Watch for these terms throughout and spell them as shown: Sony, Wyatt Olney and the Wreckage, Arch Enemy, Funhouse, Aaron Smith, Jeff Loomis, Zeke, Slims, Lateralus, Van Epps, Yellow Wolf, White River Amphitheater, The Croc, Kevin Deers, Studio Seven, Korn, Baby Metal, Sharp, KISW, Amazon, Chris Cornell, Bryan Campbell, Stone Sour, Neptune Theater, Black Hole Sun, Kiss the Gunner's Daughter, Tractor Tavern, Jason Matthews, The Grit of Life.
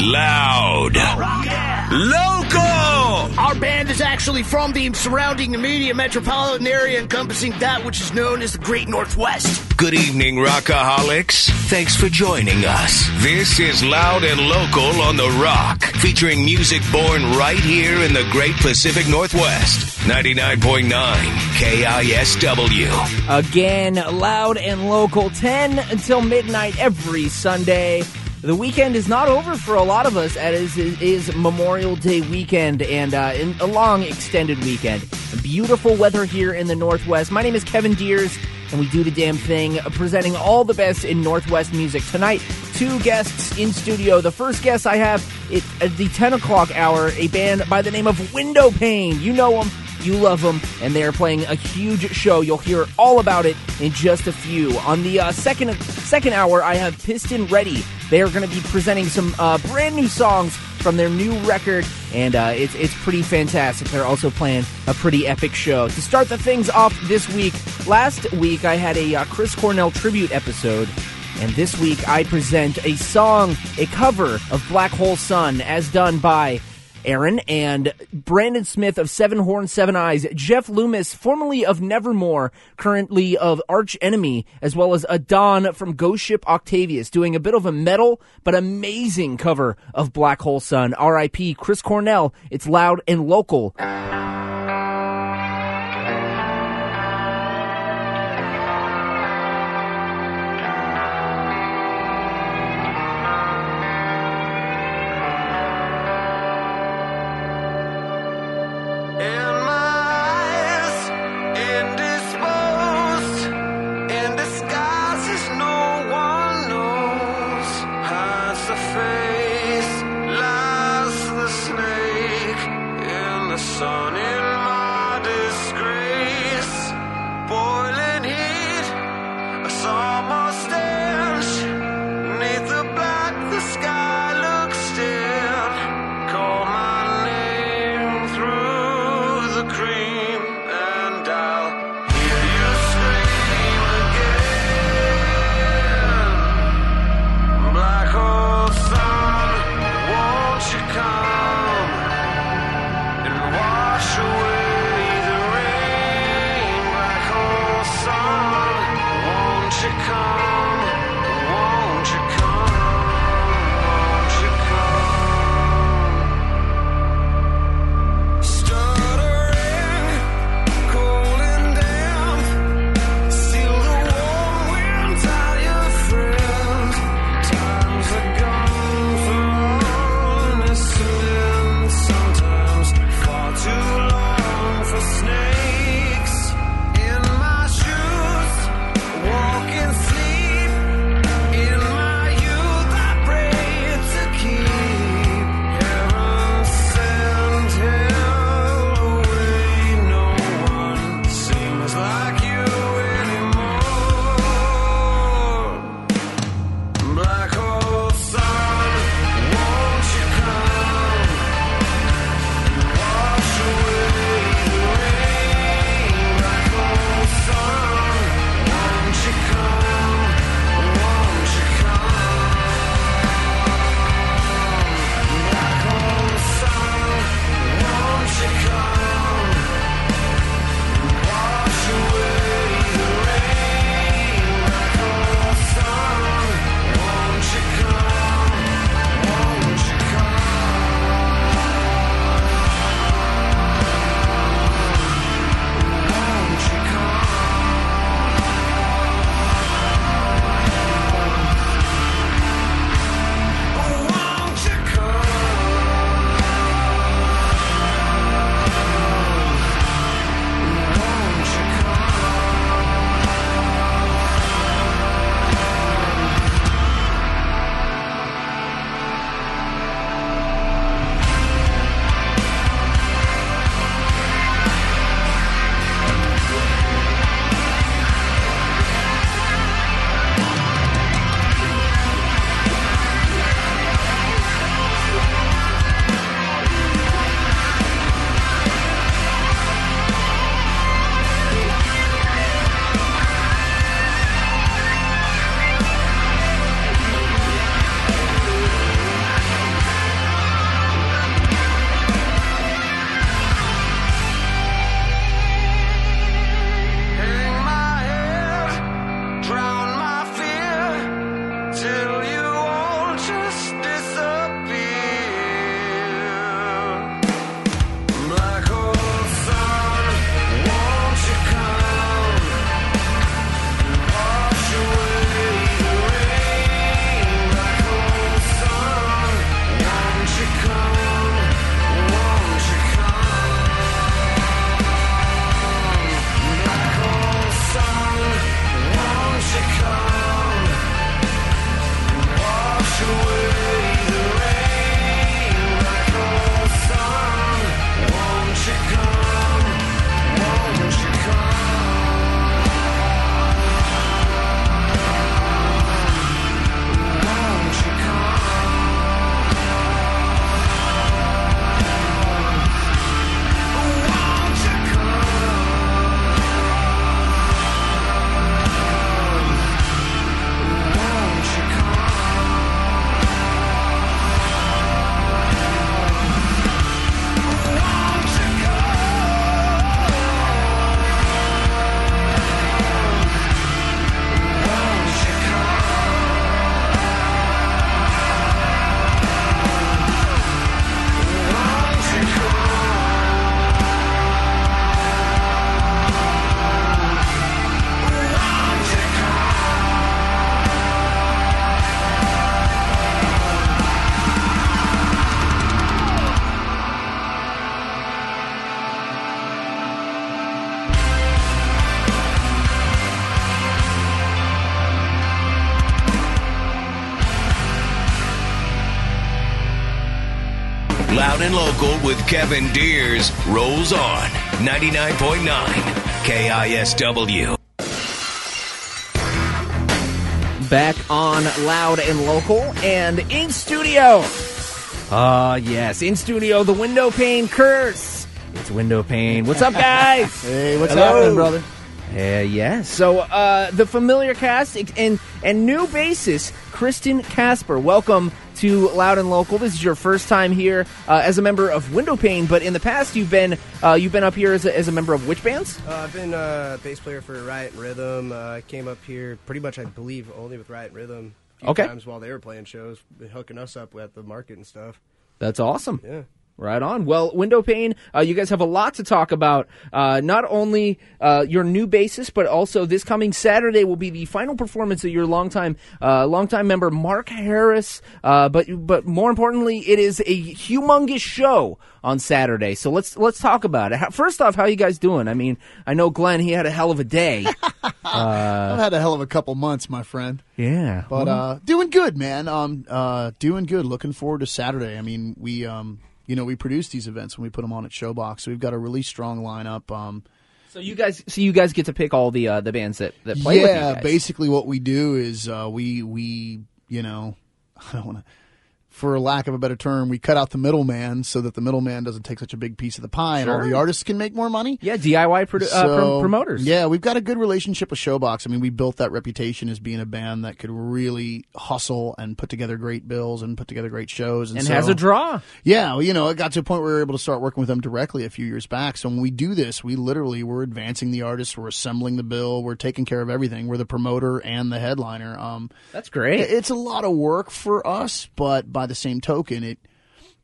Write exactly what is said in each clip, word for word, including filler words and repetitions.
Loud. Yeah. Local. Our band is actually from the surrounding immediate metropolitan area encompassing that which is known as the Great Northwest. Good evening, Rockaholics. Thanks for joining us. This is Loud and Local on The Rock, featuring music born right here in the Great Pacific Northwest. ninety-nine point nine K I S W. Again, Loud and Local, ten until midnight every Sunday. The weekend is not over for a lot of us, as it is Memorial Day weekend and uh, a long extended weekend. Beautiful weather here in the Northwest. My name is Kevin Deers, and we do the damn thing, presenting all the best in Northwest music. Tonight, two guests in studio. The first guest I have is at the ten o'clock hour, a band by the name of Windowpane. You know them, you love them, and they are playing a huge show. You'll hear all about it in just a few. On the uh, second, second hour, I have Piston Ready. They are going to be presenting some uh, brand new songs from their new record, and uh, it's it's pretty fantastic. They're also playing a pretty epic show. To start the things off this week, last week I had a uh, Chris Cornell tribute episode, and this week I present a song, a cover of Black Hole Sun, as done by Aaron and Brandon Smith of Seven Horns Seven Eyes, Jeff Loomis, formerly of Nevermore, currently of Arch Enemy, as well as Adon from Ghost Ship Octavius, doing a bit of a metal but amazing cover of Black Hole Sun. R I P Chris Cornell. It's Loud and Local. Face lies the snake in the sun. In Down and Local with Kevin Deers rolls on. ninety-nine point nine K I S W. Back on Loud and Local and in studio. Ah, uh, yes, in studio, the Windowpane curse. It's Windowpane. What's up, guys? Hey, what's Hello. happening, brother? Uh, yeah, so uh, the familiar cast and, and new bassist, Kristen Casper. Welcome to Loud and Local. This is your first time here uh, as a member of Windowpane, but in the past you've been uh, you've been up here as a, as a member of which bands? Uh, I've been a uh, bass player for Riot and Rhythm. Uh, I came up here pretty much, I believe, only with Riot and Rhythm. A few okay. times while they were playing shows, hooking us up at the market and stuff. That's awesome. Yeah. Right on. Well, Windowpane, uh, you guys have a lot to talk about. Uh, not only uh, your new bassist, but also this coming Saturday will be the final performance of your longtime, uh, longtime member Mark Harris. Uh, but but more importantly, it is a humongous show on Saturday. So let's let's talk about it. First off, how are you guys doing? I mean, I know Glenn, he had a hell of a day. uh, I've had a hell of a couple months, my friend. Yeah, but well, uh, doing good, man. Um, uh, doing good. Looking forward to Saturday. I mean, we um. You know, we produce these events when we put them on at Showbox, so we've got a really strong lineup. Um, so you guys, so you guys get to pick all the uh, the bands that, that play. Yeah, with you guys. Basically, what we do is uh, we we you know, I don't want to, for lack of a better term, we cut out the middleman so that the middleman doesn't take such a big piece of the pie, sure. and all the artists can make more money. Yeah, D I Y produ- so, uh, prom- promoters. Yeah, we've got a good relationship with Showbox. I mean, we built that reputation as being a band that could really hustle and put together great bills and put together great shows. And, and so, has a draw. Yeah, well, you know, it got to a point where we were able to start working with them directly a few years back. So when we do this, we literally, we're advancing the artists, we're assembling the bill, we're taking care of everything. We're the promoter and the headliner. Um, That's great. It's a lot of work for us, but by the same token, it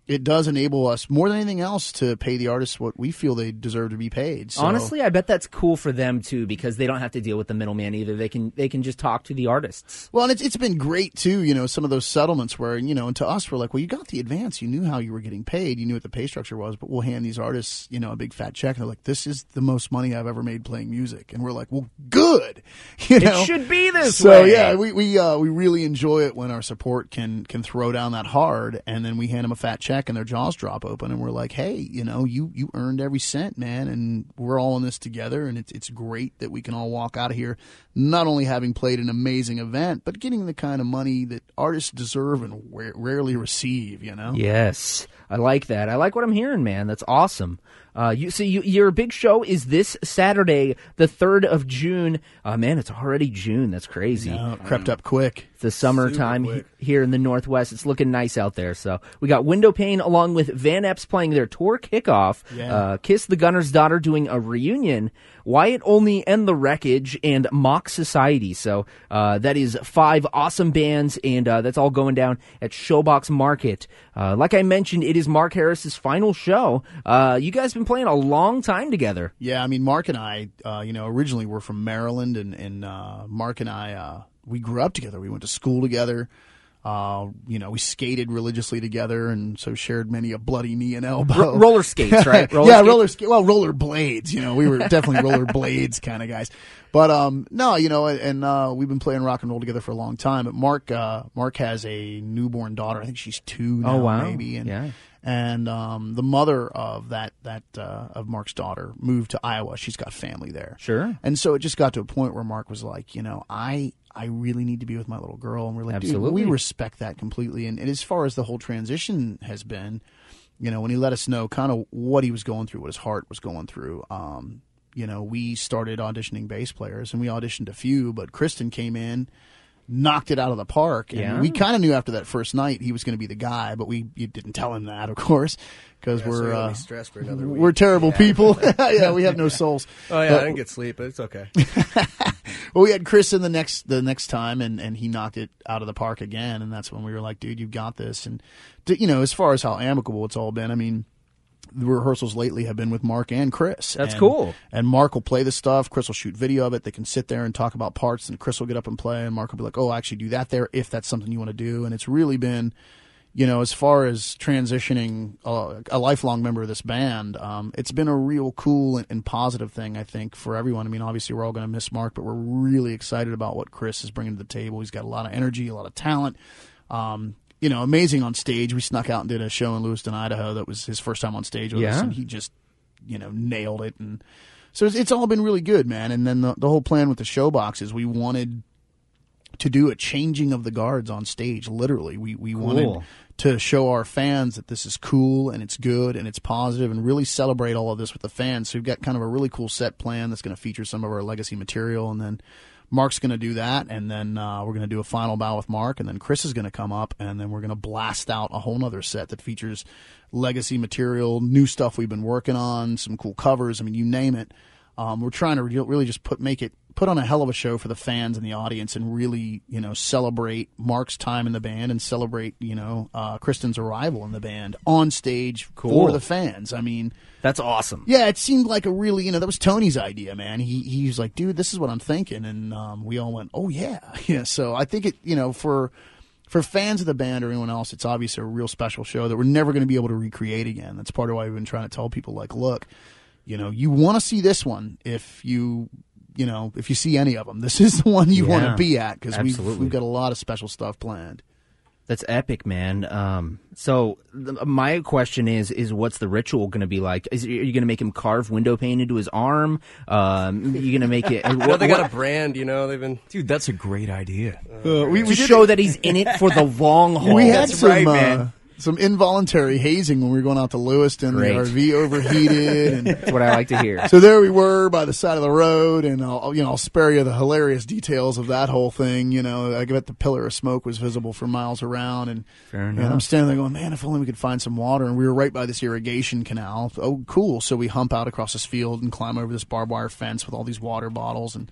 it does enable us more than anything else to pay the artists what we feel they deserve to be paid. So. Honestly, I bet that's cool for them too, because they don't have to deal with the middleman either. They can they can just talk to the artists. Well, and it's it's been great too. You know, some of those settlements where, you know, and to us, we're like, well, you got the advance, you knew how you were getting paid, you knew what the pay structure was, but we'll hand these artists, you know, a big fat check, and they're like, this is the most money I've ever made playing music, and we're like, well, good. You know? It should be this so, way. So yeah, we we uh, we really enjoy it when our support can can throw down that hard, and then we hand them a fat check. And their jaws drop open, and we're like, hey, you know, you, you earned every cent, man, and we're all in this together, and it's it's great that we can all walk out of here not only having played an amazing event, but getting the kind of money that artists deserve and w- rarely receive, you know? Yes. I like that. I like what I'm hearing, man. That's awesome. Uh, you so you, your big show is this Saturday, the third of June. Uh, man, it's already June. That's crazy. No, it crept up quick. It's the summertime he, here in the Northwest. It's looking nice out there. So we got Windowpane along with Van Epps playing their tour kickoff. Yeah. Uh, Kiss the Gunner's Daughter doing a reunion. Wyatt Olney and the Wreckage and Mock Society. So uh, that is five awesome bands, and uh, that's all going down at Showbox Market. Uh, like I mentioned, it is Mark Harris's final show. Uh, you guys have been playing a long time together. Yeah, I mean, Mark and I, uh, you know, originally we're from Maryland, and, and uh, Mark and I, uh, we grew up together. We went to school together. Uh, you know, we skated religiously together, and so shared many a bloody knee and elbow. R- roller skates, right? Roller yeah, skates? roller skates. Well, roller blades. You know, we were definitely roller blades kind of guys. But um, no, you know, and uh, we've been playing rock and roll together for a long time. But Mark, uh, Mark has a newborn daughter. I think she's two now, oh, wow. maybe. And, yeah. And um, the mother of that that uh, of Mark's daughter moved to Iowa. She's got family there. Sure. And so it just got to a point where Mark was like, you know, I. I really need to be with my little girl. And we're like, Absolutely. dude, we respect that completely. And, and as far as the whole transition has been, you know, when he let us know kind of what he was going through, what his heart was going through, um, you know, we started auditioning bass players, and we auditioned a few, but Kristen came in, knocked it out of the park. And yeah. we kind of knew after that first night he was going to be the guy, but we you didn't tell him that, of course. Because yeah, we're so uh, stressed for another week. We're terrible yeah, people. yeah, we have no souls. Oh yeah, but, I didn't get sleep, but it's okay. Well, we had Chris in the next the next time, and, and he knocked it out of the park again, and that's when we were like, dude, you've got this. And to, you know, as far as how amicable it's all been, I mean, the rehearsals lately have been with Mark and Chris. That's and, cool. And Mark will play the stuff. Chris will shoot video of it. They can sit there and talk about parts, and Chris will get up and play, and Mark will be like, oh, I actually do that there if that's something you want to do. And it's really been... You know, as far as transitioning uh, a lifelong member of this band, um, it's been a real cool and, and positive thing, I think, for everyone. I mean, obviously, we're all going to miss Mark, but we're really excited about what Chris is bringing to the table. He's got a lot of energy, a lot of talent. Um, you know, amazing on stage. We snuck out and did a show in Lewiston, Idaho. That was his first time on stage with yeah. us, and he just, you know, nailed it. And so it's, it's all been really good, man. And then the, the whole plan with the Showbox is we wanted to do a changing of the guards on stage. Literally, we we cool. wanted to show our fans that this is cool and it's good and it's positive, and really celebrate all of this with the fans. So we've got kind of a really cool set plan that's going to feature some of our legacy material, and then Mark's going to do that, and then uh, we're going to do a final bow with Mark, and then Chris is going to come up, and then we're going to blast out a whole nother set that features legacy material, new stuff we've been working on, some cool covers. I mean, you name it. Um, we're trying to re- really just put make it put on a hell of a show for the fans and the audience, and really, you know, celebrate Mark's time in the band and celebrate, you know, uh, Kristen's arrival in the band on stage cool. for the fans. I mean, that's awesome. Yeah, it seemed like a really, you know, that was Tony's idea, man. He he was like, dude, this is what I'm thinking, and um, we all went, oh yeah, yeah. So I think it, you know, for for fans of the band or anyone else, it's obviously a real special show that we're never going to be able to recreate again. That's part of why we've been trying to tell people, like, look, you know, you want to see this one if you, you know, if you see any of them. This is the one you yeah, want to be at, because we've, we've got a lot of special stuff planned. That's epic, man. Um, so the, my question is, is what's the ritual going to be like? Is, are you going to make him carve Windowpane into his arm? Um, you're going to make it... What, they got what? A brand, you know, they've been... Dude, that's a great idea. Uh, we, we to show it. That he's in it for the long haul. We had that's some, right, uh, man. Some involuntary hazing when we were going out to Lewiston. Great. The R V overheated. And that's what I like to hear. So there we were by the side of the road, and I'll, you know, I'll spare you the hilarious details of that whole thing. You know, I bet the pillar of smoke was visible for miles around. And, fair enough. And I'm standing there going, man, if only we could find some water. And we were right by this irrigation canal. Oh, cool. So we hump out across this field and climb over this barbed wire fence with all these water bottles. And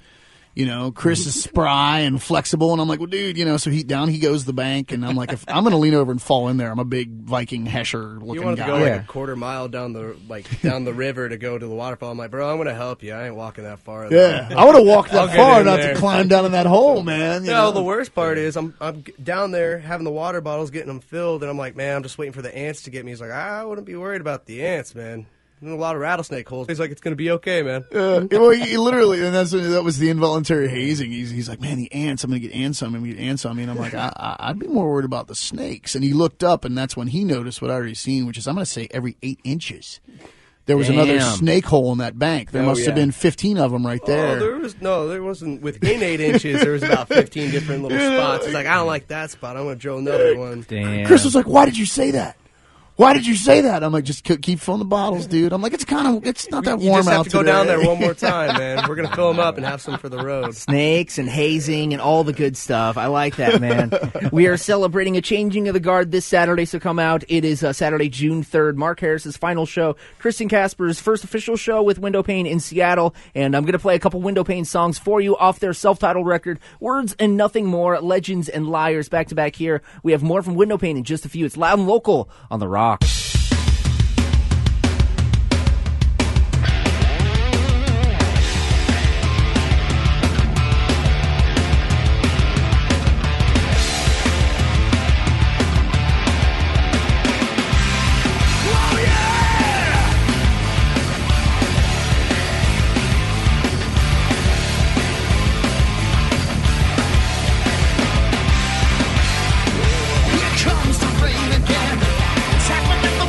you know, Chris is spry and flexible, and I'm like, well, dude, you know, so he down he goes the bank, and I'm like, if I'm going to lean over and fall in there. I'm a big Viking Hesher-looking guy. You want to go yeah. like a quarter mile down the like down the river to go to the waterfall. I'm like, bro, I'm going to help you. I ain't walking that far. Though. Yeah, I would have walked that far not there. To climb down in that hole, man. You no, know? The worst part is I'm I'm down there having the water bottles, getting them filled, and I'm like, man, I'm just waiting for the ants to get me. He's like, I wouldn't be worried about the ants, man. A lot of rattlesnake holes. He's like, it's going to be okay, man. Uh, well, he literally, and that's that was the involuntary hazing. He's, he's like, man, the ants, I'm going to get ants on me, I'm going to get ants on me. And I'm like, I, I, I'd be more worried about the snakes. And he looked up, and that's when he noticed what I already seen, which is, I'm going to say, every eight inches. There was Damn. Another snake hole in that bank. There oh, must yeah. have been fifteen of them right there. Oh, there was no, there wasn't. Within eight inches, there was about fifteen different little spots. He's like, I don't like that spot. I'm going to drill another one. Damn. Chris was like, why did you say that? Why did you say that? I'm like, just keep filling the bottles, dude. I'm like, it's kind of, it's not that warm out. You just have out to go today. Down there one more time, man. We're going to fill them up and have some for the road. Snakes and hazing and all the good stuff. I like that, man. We are celebrating a changing of the guard this Saturday, so come out. It is uh, Saturday, June third. Mark Harris's final show. Kristen Casper's first official show with Windowpane in Seattle. And I'm going to play a couple Windowpane songs for you off their self-titled record, Words and Nothing More, Legends and Liars, back to back here. We have more from Windowpane in just a few. It's Loud and Local on the Rock. Rock. Here comes the rain again. It's happening.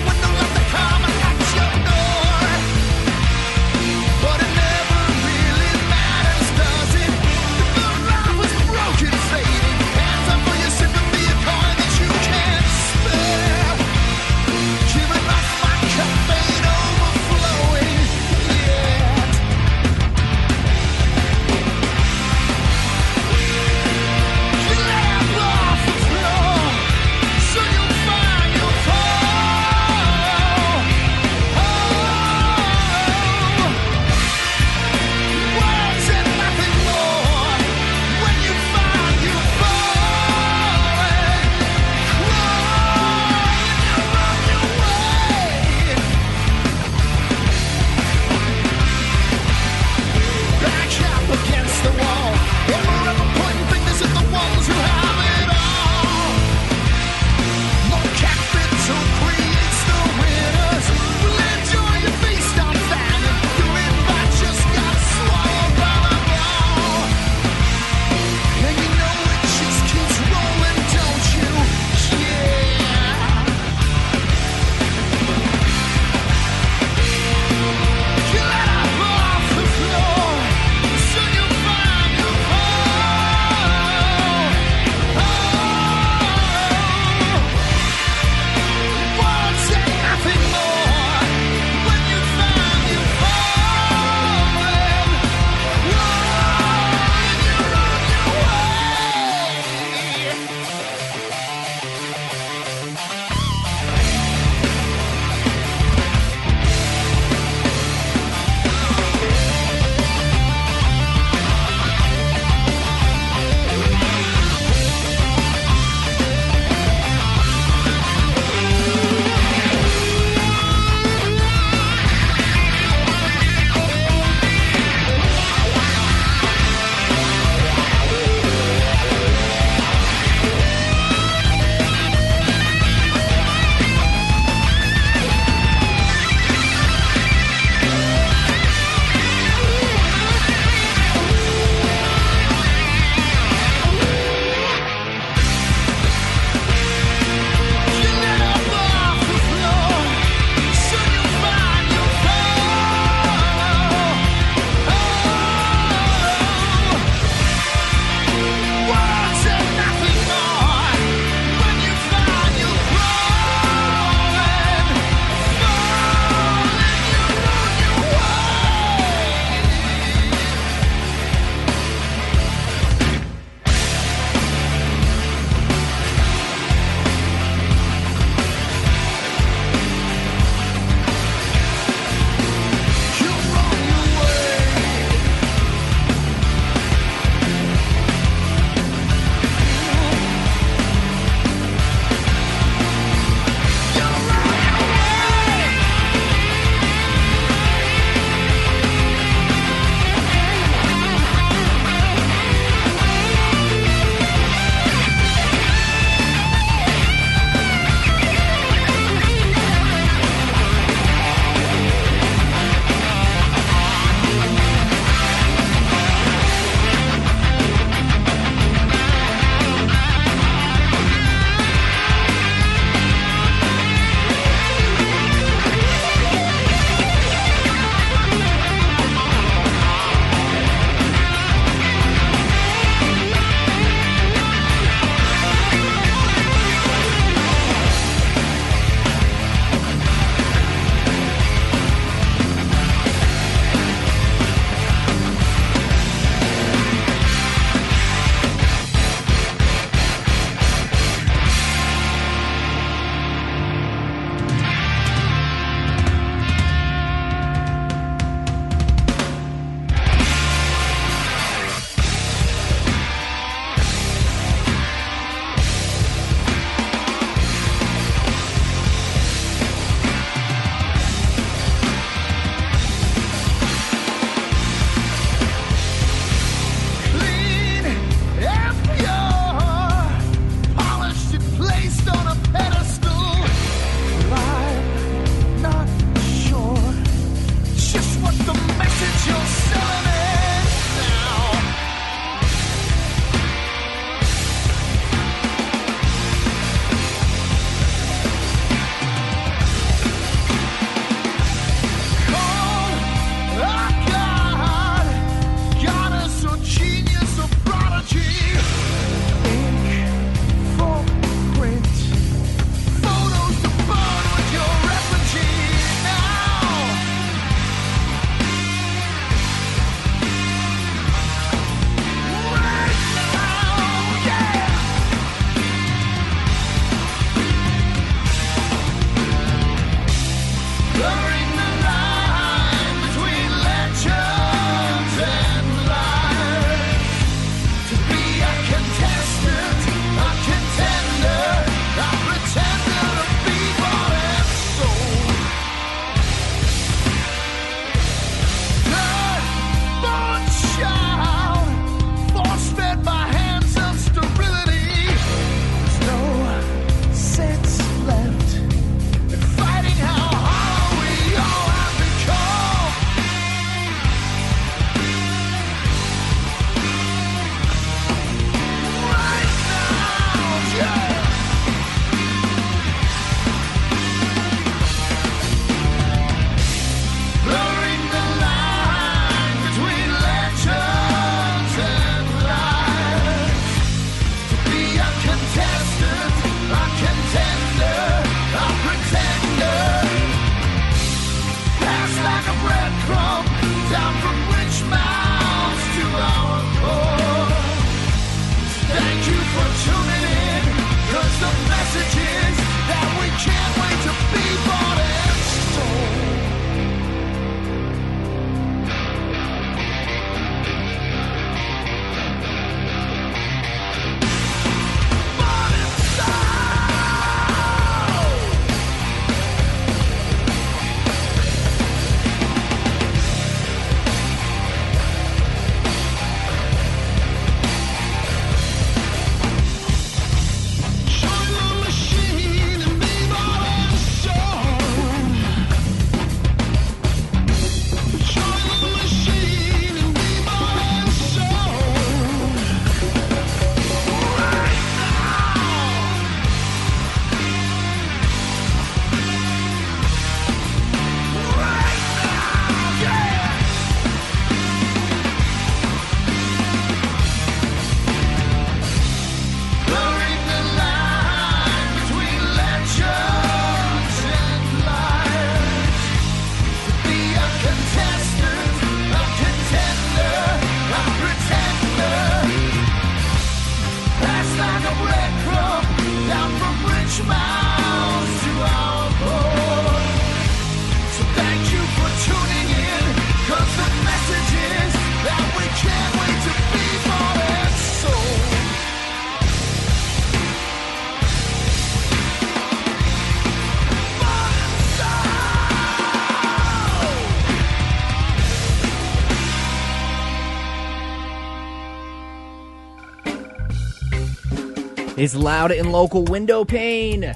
is Loud and Local Windowpane.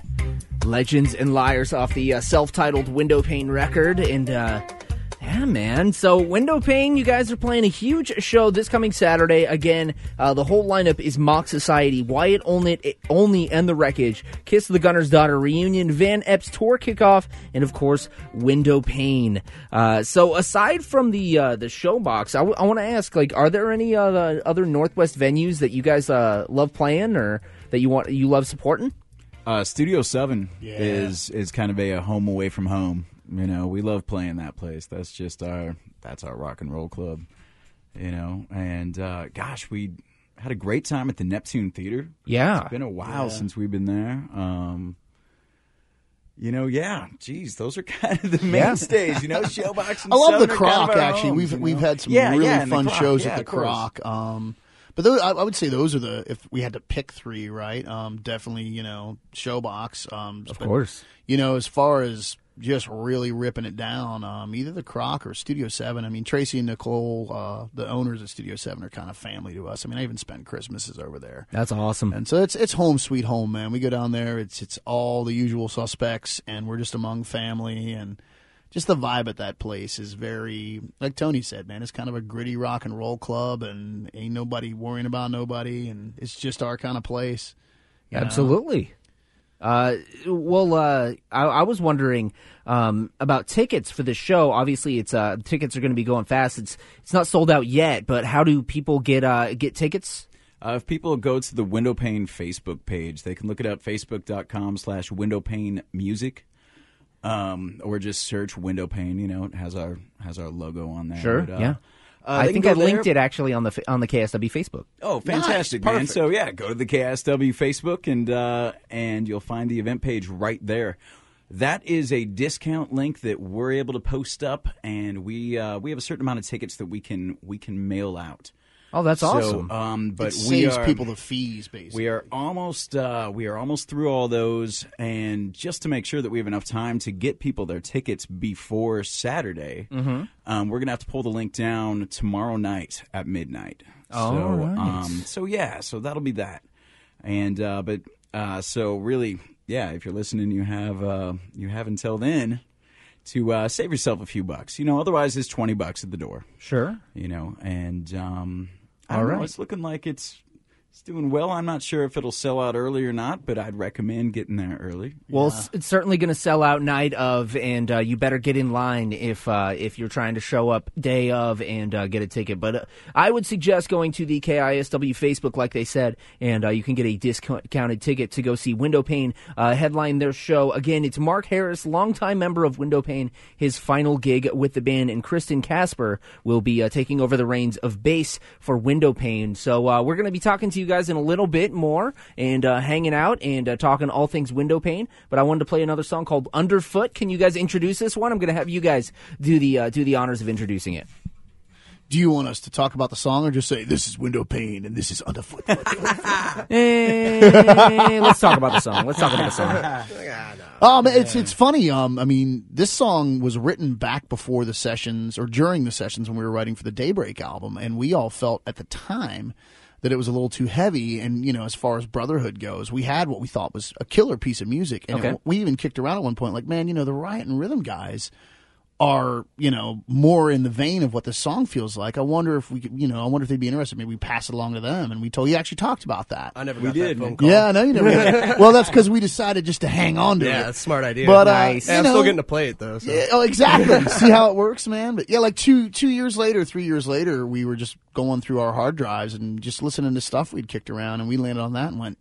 Legends and Liars off the uh, self-titled Windowpane record. And, uh, yeah, man. So, Windowpane, you guys are playing a huge show this coming Saturday. Again, uh, the whole lineup is Mock Society, Wyatt Olney and the Wreckage, Kiss the Gunner's Daughter Reunion, Van Epps Tour Kickoff, and, of course, Windowpane. Uh, so, aside from the uh, the Showbox, I, w- I want to ask, like, are there any uh, other Northwest venues that you guys uh, love playing, or that you want, you love supporting? Uh, Studio Seven yeah. is is kind of a, a home away from home. You know, we love playing that place. That's just our that's our rock and roll club. You know, and uh, gosh, we had a great time at the Neptune Theater. Yeah, it's been a while yeah. since we've been there. Um, you know, yeah, geez, those are kind of the mainstays. Yeah. You know, Showbox. And I love Seven, the Croc. Kind of actually, homes, we've you know? we've had some yeah, really yeah, fun shows yeah, at the Croc. Um, But those, I would say those are the, if we had to pick three, right? Um, definitely, you know, Showbox. Um, of but, course. You know, as far as just really ripping it down, um, either the Croc or Studio Seven. I mean, Tracy and Nicole, uh, the owners of Studio Seven, are kind of family to us. I mean, I even spend Christmases over there. That's awesome. And so it's it's home sweet home, man. We go down there. It's it's all the usual suspects, and we're just among family and. Just the vibe at that place is very, like Tony said, man, it's kind of a gritty rock and roll club, and ain't nobody worrying about nobody, and it's just our kind of place. Absolutely. Uh, well, uh, I, I was wondering um, about tickets for this show. Obviously, it's uh, tickets are going to be going fast. It's it's not sold out yet, but how do people get uh, get tickets? Uh, if people go to the Windowpane Facebook page, they can look it up, facebook.com slash Windowpane Music. Um, or just search Windowpane. You know, it has our has our logo on there. Sure, but, uh, yeah. Uh, I think I linked there. It actually on the on the K S W Facebook. Oh, fantastic, nice, man! So yeah, go to the K S W Facebook and uh, and you'll find the event page right there. That is a discount link that we're able to post up, and we uh, we have a certain amount of tickets that we can we can mail out. Oh, that's so, awesome! Um, but it saves we are, people the fees. Basically, we are almost uh, we are almost through all those, and just to make sure that we have enough time to get people their tickets before Saturday, mm-hmm. um, we're gonna have to pull the link down tomorrow night at midnight. Oh, so, right. um, so yeah, so that'll be that. And uh, but uh, so really, yeah, if you're listening, you have uh, you have until then. To uh, save yourself a few bucks, you know. Otherwise, it's twenty bucks at the door. Sure, you know, and um, I don't All right. know. It's looking like it's it's doing well. I'm not sure if it'll sell out early or not, but I'd recommend getting there early. Well, yeah. It's certainly going to sell out night of, and uh, you better get in line if uh, if you're trying to show up day of and uh, get a ticket. But uh, I would suggest going to the K I S W Facebook, like they said, and uh, you can get a discounted ticket to go see Windowpane uh, headline their show. Again, it's Mark Harris, longtime member of Windowpane. His final gig with the band, and Kristen Casper will be uh, taking over the reins of bass for Windowpane. So uh, we're going to be talking to you guys in a little bit more and uh, hanging out and uh, talking all things Windowpane, but I wanted to play another song called Underfoot. Can you guys introduce this one? I'm going to have you guys do the uh, do the honors of introducing it. Do you want us to talk about the song or just say this is Windowpane and this is Underfoot? Hey, let's talk about the song. Let's talk about the song. Oh, man, it's it's funny. Um, I mean, this song was written back before the sessions or during the sessions when we were writing for the Daybreak album, and we all felt at the time that it was a little too heavy, and, you know, as far as brotherhood goes, we had what we thought was a killer piece of music, and okay. it, we even kicked around at one point, like, man, you know, the Riot and Rhythm guys are, you know, more in the vein of what this song feels like. I wonder if we could, you know, I wonder if they'd be interested. Maybe we pass it along to them, and we told you actually talked about that. I never we got did. That phone call. Yeah, no, you never got Well, that's because we decided just to hang on to yeah, it. Yeah, that's a smart idea. But, uh, nice. Yeah, I'm know, still getting to play it, though. So. Yeah, oh, exactly. See how it works, man? But, yeah, like two two years later, three years later, we were just going through our hard drives and just listening to stuff we'd kicked around, and we landed on that and went,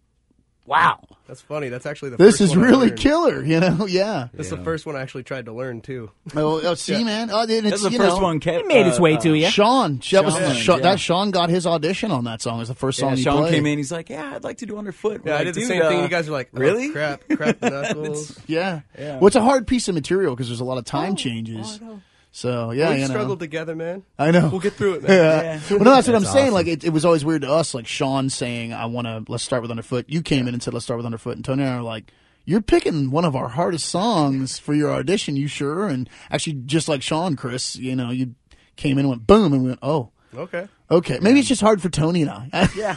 Wow. That's funny. That's actually the this first one. This is really killer, you know? Yeah. That's yeah. the first one I actually tried to learn, too. Oh, oh see, yeah. man? Oh, that's the first know, one. Kept, it made its uh, way uh, to you. Sean. Sean, that, was, yeah. Sean yeah. that Sean got his audition on that song. It was the first yeah, song he Sean played. Sean came in. He's like, yeah, I'd like to do Underfoot. We're yeah, like, I did the same uh, thing. You guys were like, oh, really? Crap. Crap the knuckles. yeah. yeah. Well, it's a hard piece of material because there's a lot of time oh, changes. Oh, no. So yeah, we you know. struggled together, man. I know we'll get through it, man. yeah. yeah. Well, no, that's what that's I'm awesome. saying. Like it, it was always weird to us. Like Sean saying, "I want to let's start with Underfoot." You came yeah. in and said, "Let's start with Underfoot." And Tony and I were like, "You're picking one of our hardest songs for your audition, you sure?" And actually, just like Sean, Chris, you know, you came in and went boom, and we went, "Oh, okay, okay." Maybe yeah. it's just hard for Tony and I. yeah.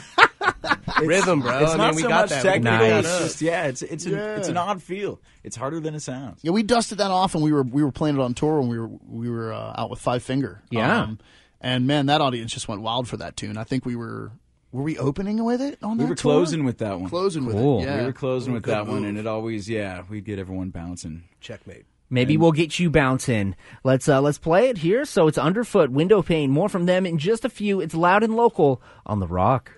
Rhythm, bro. It's I not mean, so we got much technical. Nice. It's just, yeah, it's it's yeah. An, it's an odd feel. It's harder than it sounds. Yeah, we dusted that off, and we were we were playing it on tour when we were we were uh, out with Five Finger. Yeah, um, and man, that audience just went wild for that tune. I think we were were we opening with it on we that. We were closing tour? with that one. Closing cool. with it. Yeah, we were closing we were with that move. one, and it always yeah, we'd get everyone bouncing. Checkmate. Maybe we'll get you bouncing. Let's uh, let's play it here. So it's Underfoot, Windowpane. More from them in just a few. It's Loud and Local on The Rock.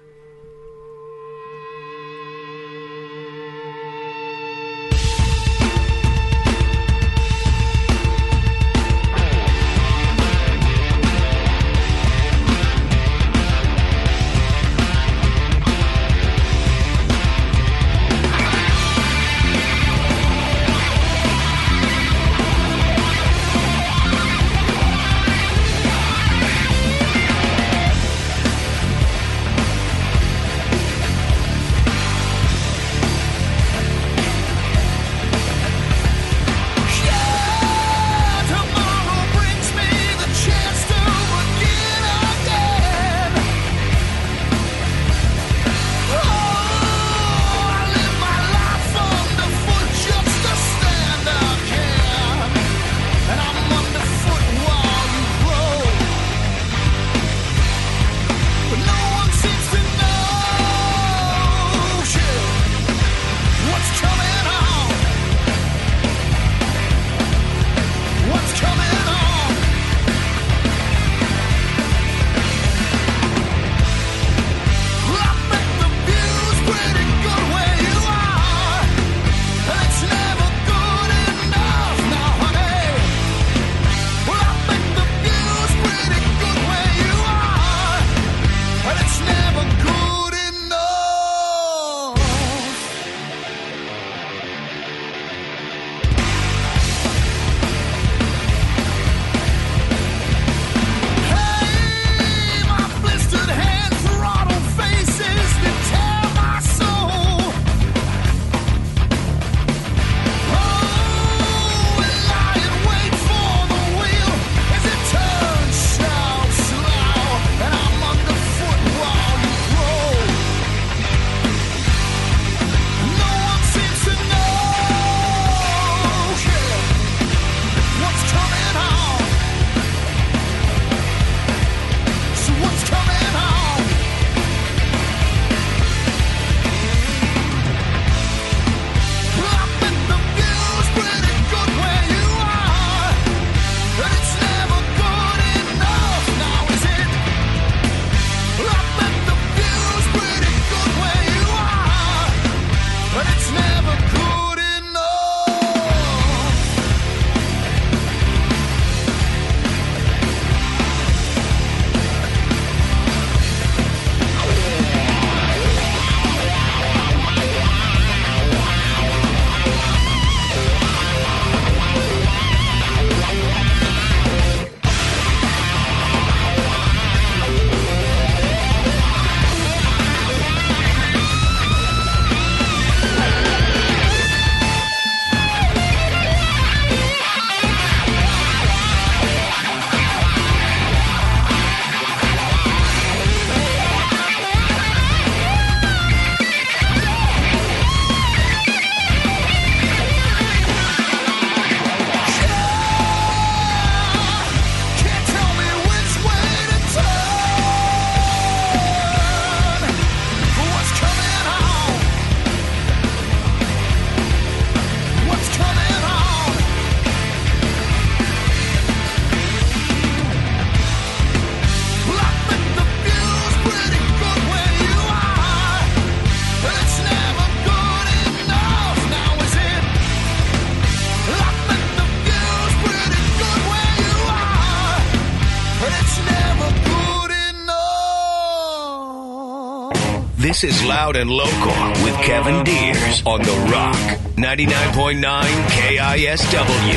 This is Loud and Local with Kevin Deers on The Rock, ninety-nine point nine K I S W.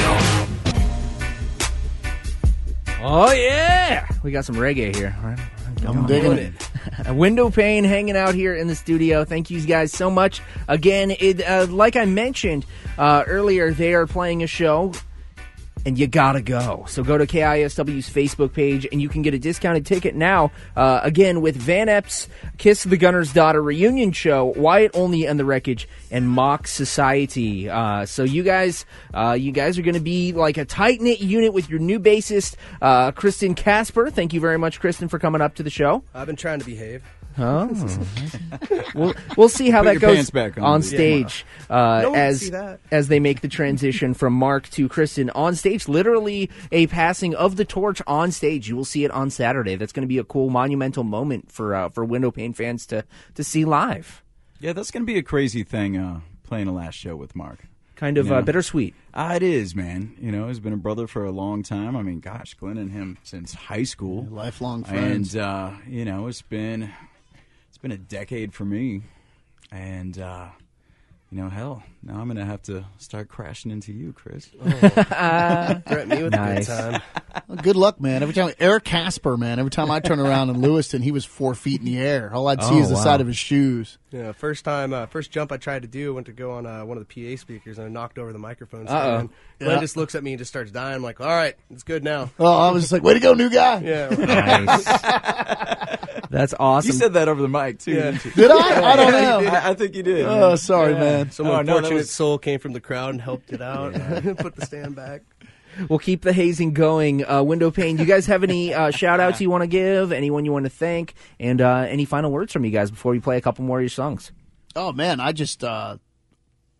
Oh, yeah. We got some reggae here. I'm digging it. Windowpane hanging out here in the studio. Thank you guys so much. Again, it, uh, like I mentioned uh, earlier, they are playing a show. And you gotta go. So go to K I S W's Facebook page, and you can get a discounted ticket now. Uh, again, with Van Epps, Kiss the Gunner's Daughter reunion show, Wyatt Olney and the Wreckage, and Mock Society. Uh, so you guys, uh, you guys are gonna be like a tight knit unit with your new bassist, uh, Kristen Casper. Thank you very much, Kristen, for coming up to the show. I've been trying to behave. Oh, we'll we'll see how Put that goes back on, on stage yeah, wow. uh, as as they make the transition from Mark to Kristen on stage. Literally a passing of the torch on stage. You will see it on Saturday. That's going to be a cool monumental moment for uh, for Windowpane fans to to see live. Yeah, that's going to be a crazy thing. Uh, playing the last show with Mark, kind of you know? uh, bittersweet. Ah, it is, man. You know, he's been a brother for a long time. I mean, gosh, Glenn and him since high school, yeah, lifelong friends. And uh, you know, it's been. Been a decade for me, and uh you know, hell, now I'm gonna have to start crashing into you, Chris. Oh. uh, threaten me with nice. A good time. Well, good luck, man. Every time Eric Casper, man. Every time I turn around in Lewiston, he was four feet in the air. All I'd oh, see is the wow. side of his shoes. Yeah, first time, uh, first jump I tried to do, I went to go on uh, one of the P A speakers and I knocked over the microphone stand. Glenn yeah. just looks at me and just starts dying. I'm like, all right, it's good now. Oh, I was just like, way to go, new guy. Yeah. Nice. That's awesome. You said that over the mic, too. Yeah. Didn't you? Did I? I don't know. I, I think you did. Oh, sorry, yeah. man. Some oh, unfortunate no, was... soul came from the crowd and helped it out. Yeah. Put the stand back. We'll keep the hazing going. Uh, Windowpane, you guys have any uh, shout-outs you want to give? Anyone you want to thank? And uh, any final words from you guys before we play a couple more of your songs? Oh, man, I just uh,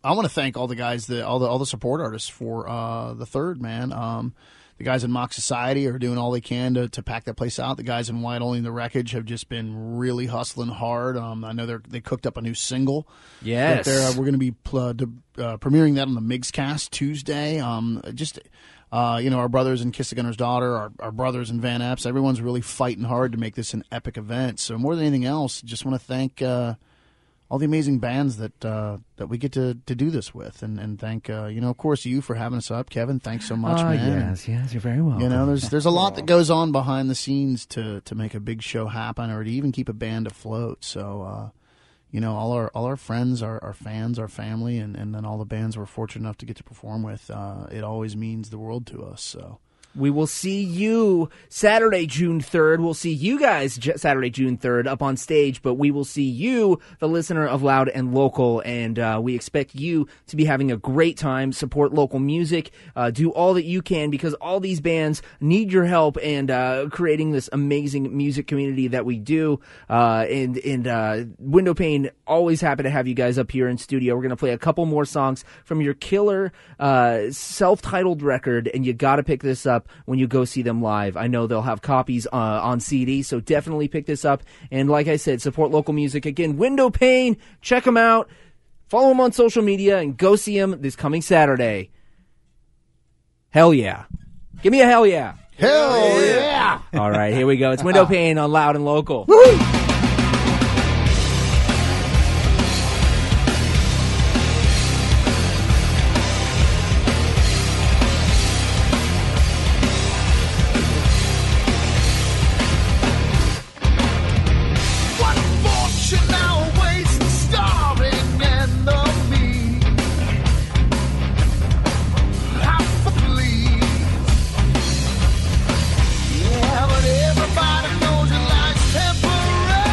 I want to thank all the guys, that, all the all the support artists for uh, the third, man. Um The guys in Mock Society are doing all they can to, to pack that place out. The guys in Wyatt Olney and the Wreckage have just been really hustling hard. Um, I know they they cooked up a new single. Yes. Uh, we're going to be pl- to, uh, premiering that on the Migscast Tuesday. Um, just, uh, you know, our brothers in Kiss the Gunner's Daughter, our, our brothers in Van Epps, everyone's really fighting hard to make this an epic event. So more than anything else, just want to thank uh, all the amazing bands that uh, that we get to, to do this with, and and thank uh, you know, of course, you for having us up, Kevin. Thanks so much, uh, man. Yes, yes, you're very welcome. You know, there's there's a lot that goes on behind the scenes to to make a big show happen, or to even keep a band afloat. So, uh, you know, all our all our friends, our, our fans, our family, and, and then all the bands we're fortunate enough to get to perform with. Uh, it always means the world to us. So. We will see you Saturday, June third. We'll see you guys j- Saturday, June third up on stage, but we will see you, the listener of Loud and Local, and uh, we expect you to be having a great time. Support local music. Uh, do all that you can, because all these bands need your help and uh, creating this amazing music community that we do. Uh, and and uh, Windowpane, always happy to have you guys up here in studio. We're going to play a couple more songs from your killer uh, self-titled record, and you got to pick this up when you go see them live. I know they'll have copies uh, on C D, so definitely pick this up. And like I said, support local music. Again, Windowpane, check them out. Follow them on social media and go see them this coming Saturday. Hell yeah. Give me a hell yeah. Hell yeah. All right, here we go. It's Windowpane on Loud and Local. Woo-hoo! Everybody knows your life's temporary.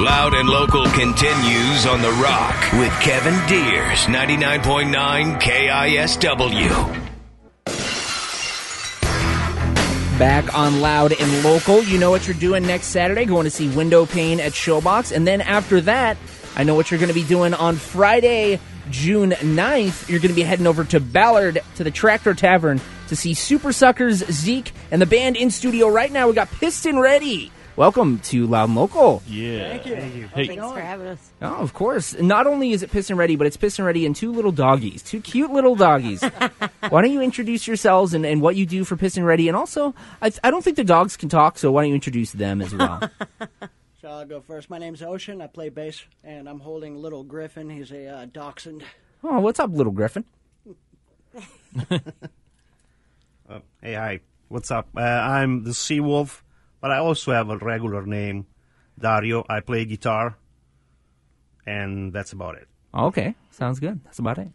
Loud and Local continues on The Rock with Kevin Deers, ninety-nine point nine K I S W. Back on Loud and Local. You know what you're doing next Saturday. Going to see Windowpane at Showbox. And then after that, I know what you're going to be doing on Friday, June ninth. You're going to be heading over to Ballard to the Tractor Tavern to see Super Suckers, Zeke, and the band in studio right now. We got Piston Ready. Welcome to Loud and Local. Yeah. Thank you. Thank you. Hey. Thanks for having us. Oh, of course. Not only is it Piston Ready, but it's Piston Ready and two little doggies, two cute little doggies. Why don't you introduce yourselves and, and what you do for Piston Ready? And also, I, I don't think the dogs can talk, so why don't you introduce them as well? Shall I go first? My name's Ocean. I play bass, and I'm holding Little Griffin. He's a uh, dachshund. Oh, what's up, Little Griffin? uh, hey, hi. What's up? Uh, I'm the Sea Wolf. But I also have a regular name, Dario. I play guitar, and that's about it. Okay, sounds good. That's about it.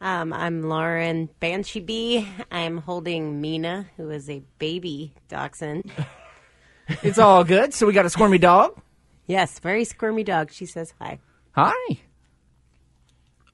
Um, I'm Lauren Banshee B. I'm holding Mina, who is a baby dachshund. It's all good. So we got a squirmy dog? Yes, very squirmy dog. She says hi. Hi.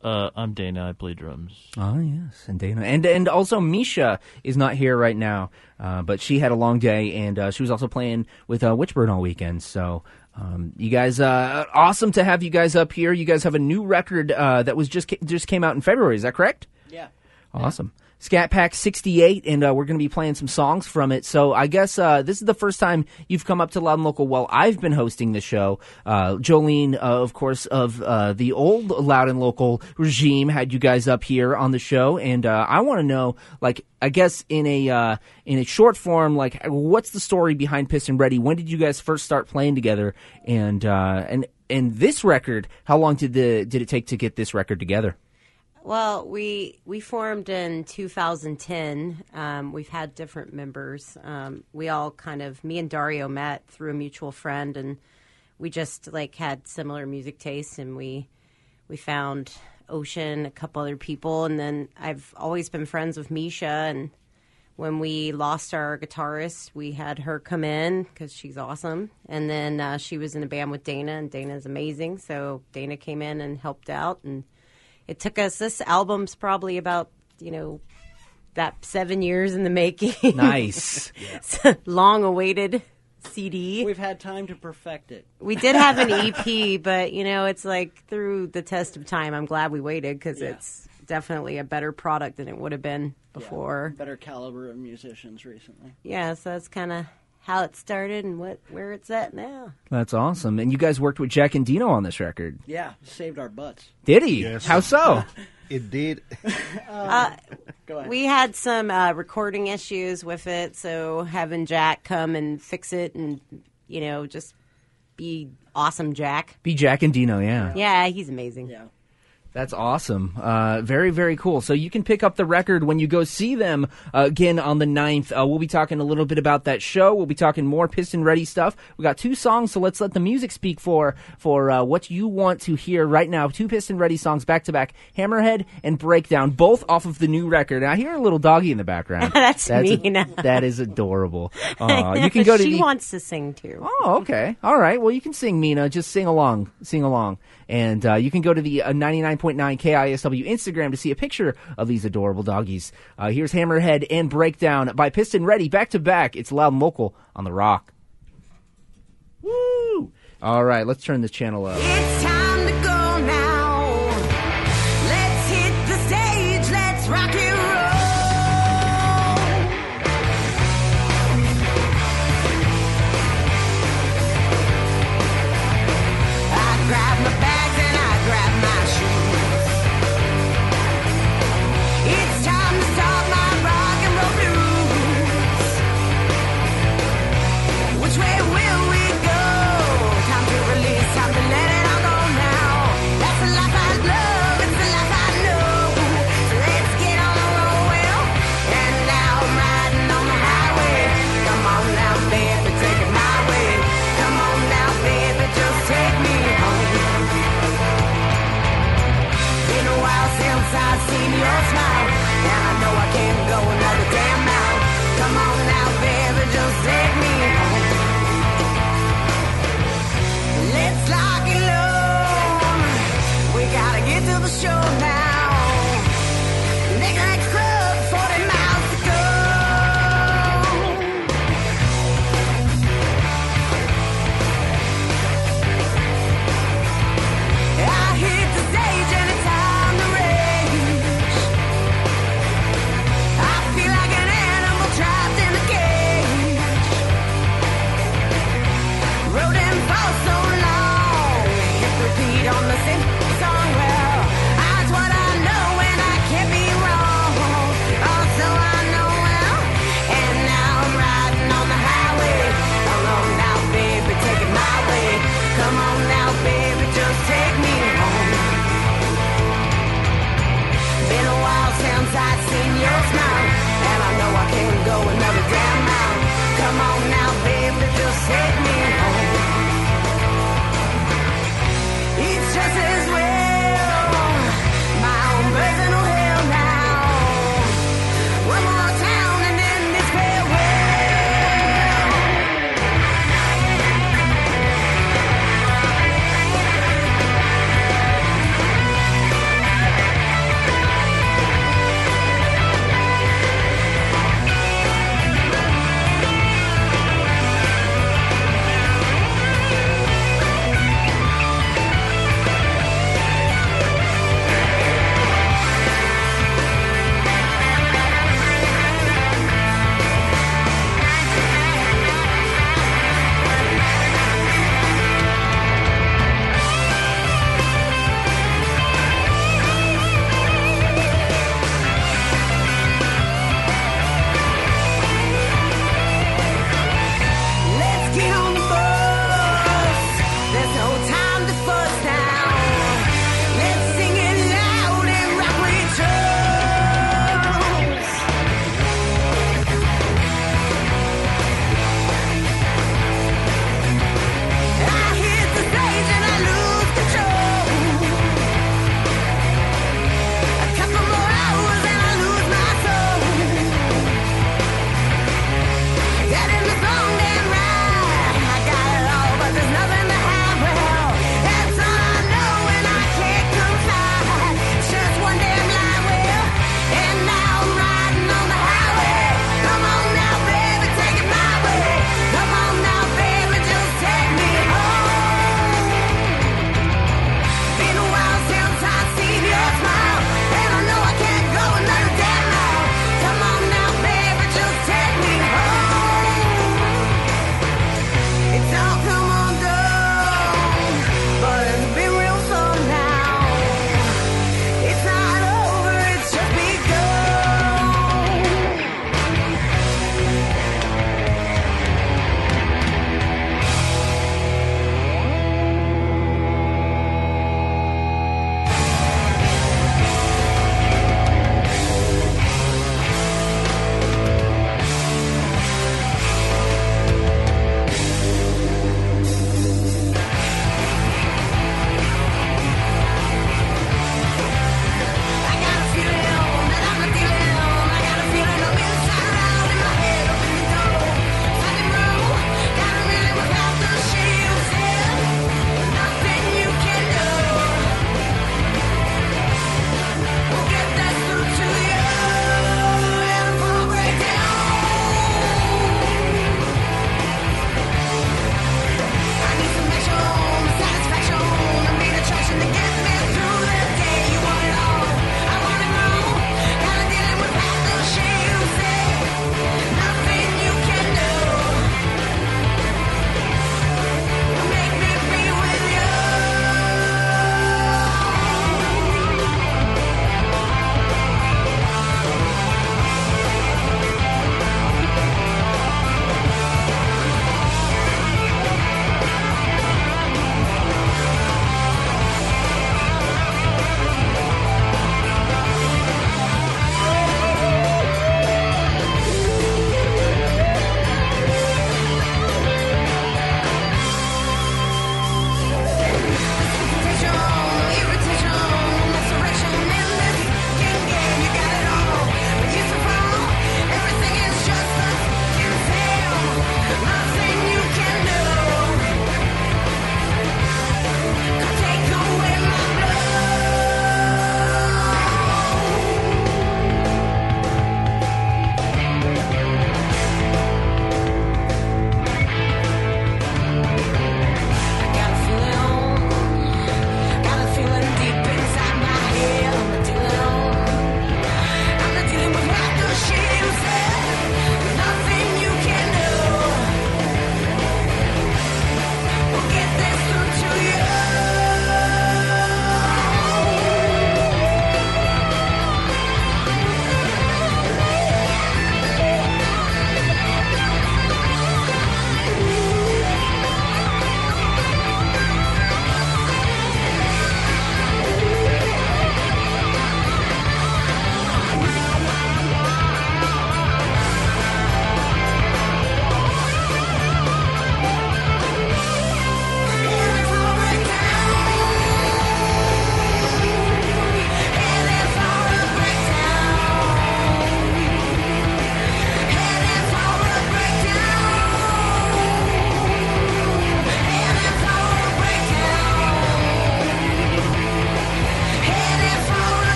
Uh, I'm Dana. I play drums. Oh, yes. And Dana. And and also Misha is not here right now, uh, but she had a long day, and uh, she was also playing with uh, Witchburn all weekend. So um, you guys, uh, awesome to have you guys up here. You guys have a new record uh, that was just, ca- just came out in February. Is that correct? Yeah. Awesome. Yeah. Scat Pack sixty-eight, and uh, we're going to be playing some songs from it. So I guess uh, this is the first time you've come up to Loud and Local while I've been hosting the show. Uh, Jolene, uh, of course, of uh, the old Loud and Local regime had you guys up here on the show, and uh, I want to know, like, I guess in a uh, in a short form, like, what's the story behind Piston Ready? When did you guys first start playing together? And uh, and and this record, how long did the did it take to get this record together? Well, we we formed in two thousand ten. Um, we've had different members. Um, we all kind of, me and Dario met through a mutual friend, and we just like had similar music tastes, and we we found Ocean, a couple other people, and then I've always been friends with Misha, and when we lost our guitarist, we had her come in because she's awesome, and then uh, she was in a band with Dana, and Dana's amazing, so Dana came in and helped out, and it took us, this album's probably about, you know, that seven years in the making. Nice. Yeah. Long-awaited C D. We've had time to perfect it. We did have an E P, but, you know, it's like through the test of time, I'm glad we waited because yeah. It's definitely a better product than it would have been before. Yeah, better caliber of musicians recently. Yeah, so that's kind of how it started and what where it's at now. That's awesome. And you guys worked with Jack and Dino on this record. Yeah, saved our butts. Did he? Yes. How so? It did. uh, Go ahead. We had some uh, recording issues with it, so having Jack come and fix it and, you know, just be awesome Jack. Be Jack and Dino, yeah. Yeah, he's amazing. Yeah. That's awesome. Uh, very, very cool. So you can pick up the record when you go see them uh, again on the ninth. Uh, we'll be talking a little bit about that show. We'll be talking more Piston Ready stuff. We got two songs, so let's let the music speak for for uh, what you want to hear right now. Two Piston Ready songs back-to-back, Hammerhead and Breakdown, both off of the new record. And I hear a little doggy in the background. That's, That's Mina. A, that is adorable. Uh, you can go to she the... wants to sing, too. Oh, okay. All right. Well, you can sing, Mina. Just sing along. Sing along. And uh, you can go to the uh, ninety-nine point nine K I S W Instagram to see a picture of these adorable doggies. Uh, here's Hammerhead and Breakdown by Piston Ready, back to back. It's Loud and Local on The Rock. Woo! All right, let's turn this channel up. It's time to go. Which way will we go? Time to release, time to let it all go now.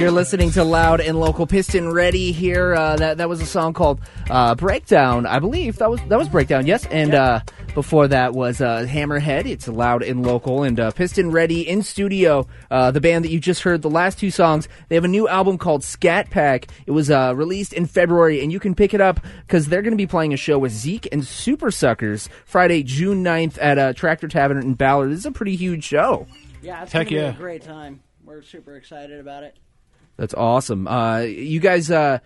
You're listening to Loud and Local. Piston Ready here. Uh, that that was a song called uh, Breakdown, I believe. That was that was Breakdown, yes. And yep. uh, before that was uh, Hammerhead. It's Loud and Local. And uh, Piston Ready in studio, uh, the band that you just heard, the last two songs. They have a new album called Scat Pack. It was uh, released in February, and you can pick it up because they're going to be playing a show with Zeke and Super Suckers Friday, June ninth at uh, Tractor Tavern in Ballard. This is a pretty huge show. Yeah, it's going to be yeah. a great time. We're super excited about it. That's awesome. Uh, you guys uh,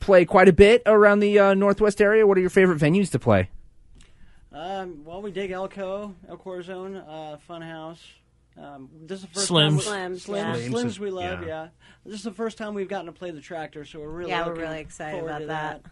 play quite a bit around the uh, Northwest area. What are your favorite venues to play? Um, well, we dig Elko, El Corazon, uh, Funhouse. Um, this is the first Slims. Time we, Slims. Slims. Slims. Slims we love, yeah. yeah. This is the first time we've gotten to play the Tractor, so we're really, yeah, we're really excited about that. that.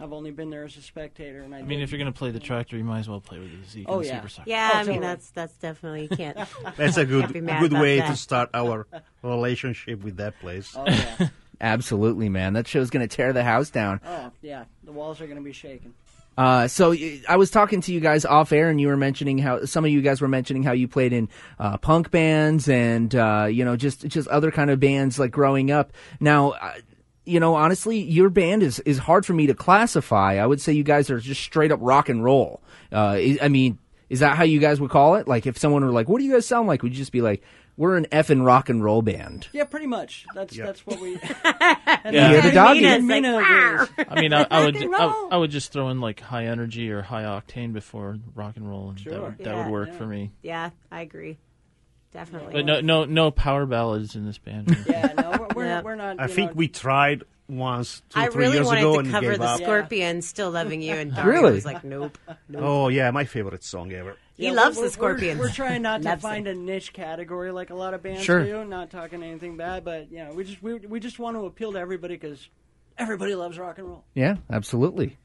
I've only been there as a spectator, and I. I mean, if you're going to play the Tractor, you might as well play with the Zeke. Oh and yeah, Super Soccer. yeah. Oh, I mean, totally. that's that's definitely you can't. That's a good good way that. to start our relationship with that place. Oh yeah, absolutely, man. That show's going to tear the house down. Oh yeah, the walls are going to be shaking. Uh, so I was talking to you guys off air, and you were mentioning how some of you guys were mentioning how you played in uh, punk bands and uh, you know just just other kind of bands like growing up. Now. Uh, You know, honestly, your band is, is hard for me to classify. I would say you guys are just straight up rock and roll. Uh, I mean, is that how you guys would call it? Like, if someone were like, "What do you guys sound like?" Would you just be like, "We're an effing rock and roll band." Yeah, pretty much. That's yep. that's what we. And yeah, the doggy. Like, I mean, I, I would I, I would just throw in like high energy or high octane before rock and roll, and sure. that would, that yeah, would work yeah. for me. Yeah, I agree. Definitely. But no, no, no power ballads in this band. Yeah, no, we're we're, yeah. we're not. I know. think we tried once two, I three really years wanted ago to and cover gave the up. Scorpions. Still loving you, and Darren really? was like, nope, nope. Oh yeah, my favorite song ever. He yeah, loves the Scorpions. We're, we're trying not to find a niche category like a lot of bands sure. do. Not talking anything bad, but you know, we just we we just want to appeal to everybody because everybody loves rock and roll. Yeah, absolutely.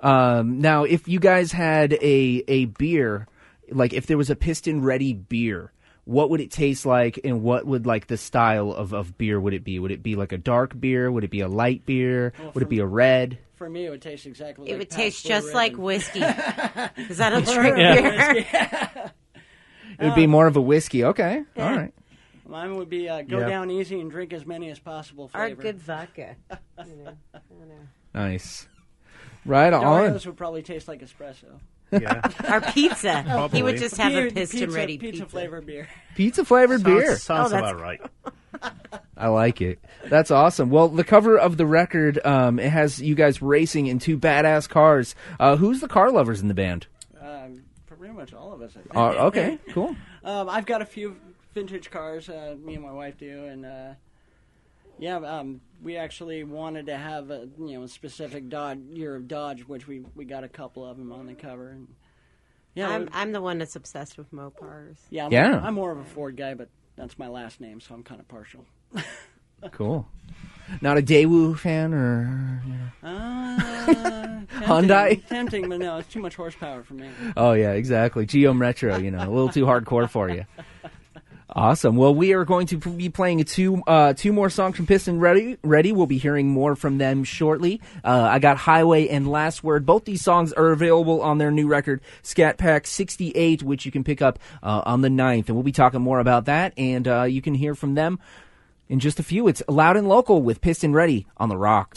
Um, now, if you guys had a a beer, like if there was a Piston Ready beer. What would it taste like, and what would like the style of, of beer would it be? Would it be like a dark beer? Would it be a light beer? Well, would it be a red? For me, it would taste exactly. It like would taste just red. like whiskey. Is that a drink beer? Yeah. It would be more of a whiskey. Okay, yeah. all right. Mine would be uh, go yep. down easy and drink as many as possible. Flavor. Or good vodka. you know, I don't know. Nice. Right on. Doritos would probably taste like espresso. Yeah. Or pizza. Probably. He would just have a Piston pizza, Ready pizza. Pizza flavored beer. Pizza flavored sounds, beer. Sounds oh, about right. I like it. That's awesome. Well, the cover of the record, um, it has you guys racing in two badass cars. Uh, who's the car lovers in the band? Uh, pretty much all of us, I think. Uh, okay, cool. um, I've got a few vintage cars, uh, me and my wife do, and... Uh, Yeah, um, we actually wanted to have a you know a specific Dodge, year of Dodge, which we, we got a couple of them on the cover. And yeah, I'm would, I'm the one that's obsessed with Mopars. Yeah, I'm, yeah. I'm more of a Ford guy, but that's my last name, so I'm kind of partial. Cool. Not a Daewoo fan or you know. uh, tempting, Hyundai? Tempting, but no, it's too much horsepower for me. Oh yeah, exactly. Geom Retro, you know, a little too hardcore for you. Awesome. Well, we are going to be playing two uh, two more songs from Piston Ready. Ready. We'll be hearing more from them shortly. Uh, I Got Highway and Last Word. Both these songs are available on their new record, Scat Pack sixty-eight, which you can pick up uh, on the ninth. And we'll be talking more about that, and uh, you can hear from them in just a few. It's Loud and Local with Piston Ready on the Rock.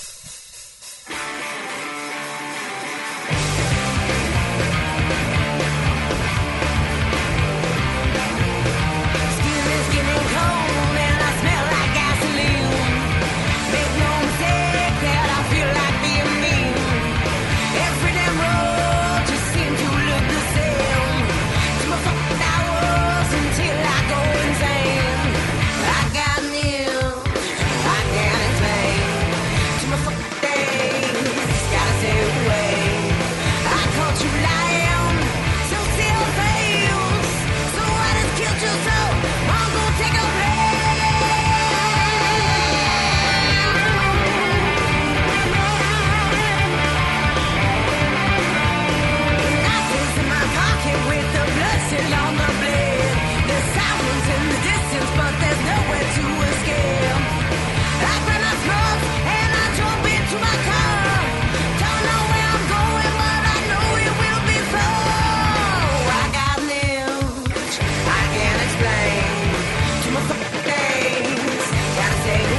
Things, gotta say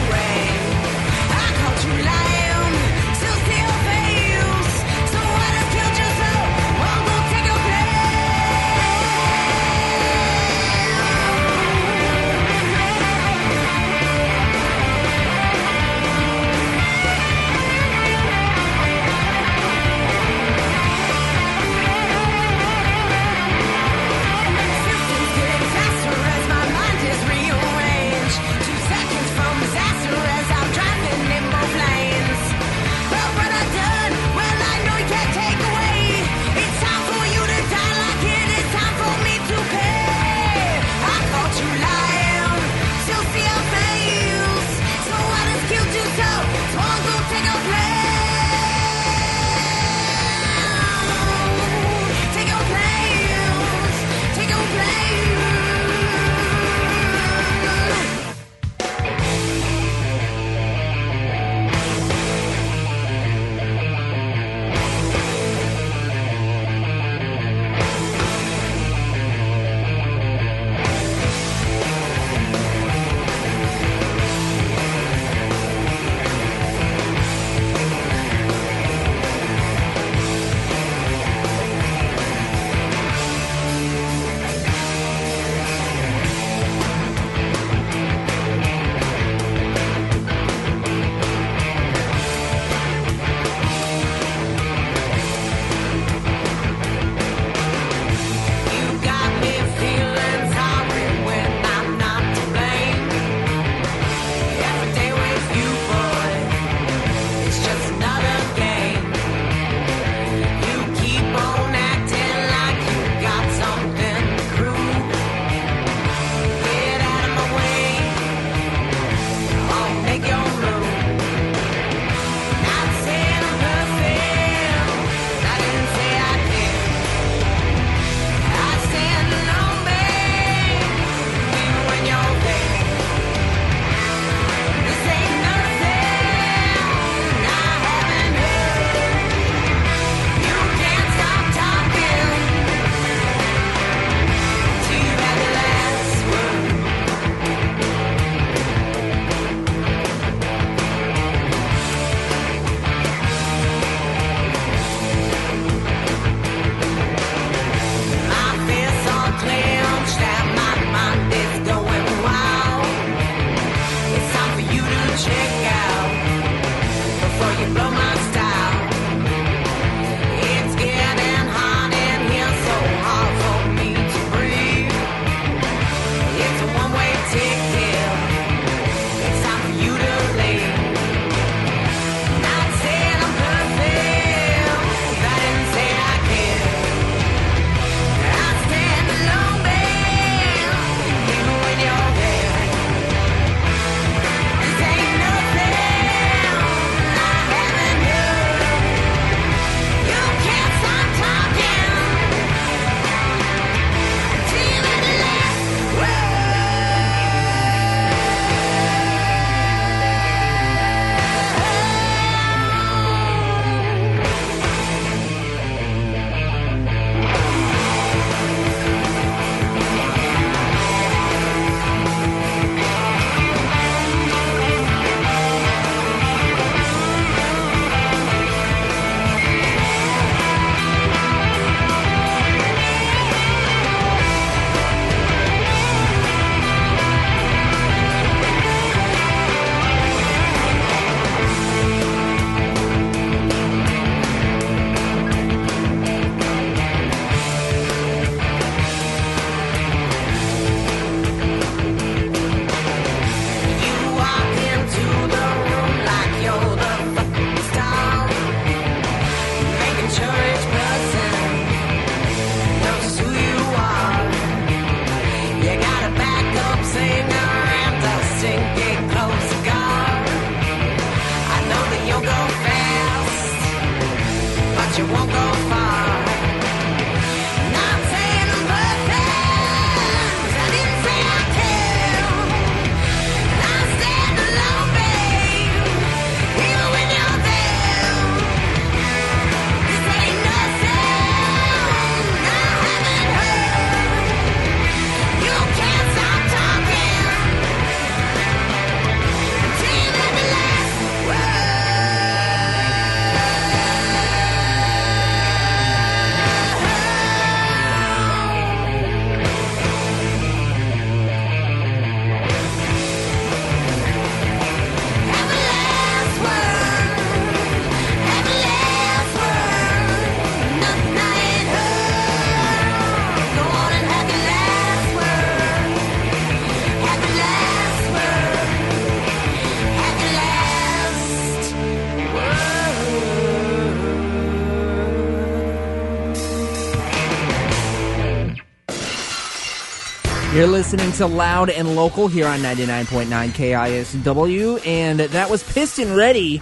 You're listening to Loud and Local here on ninety-nine point nine K I S W, and that was Piston Ready.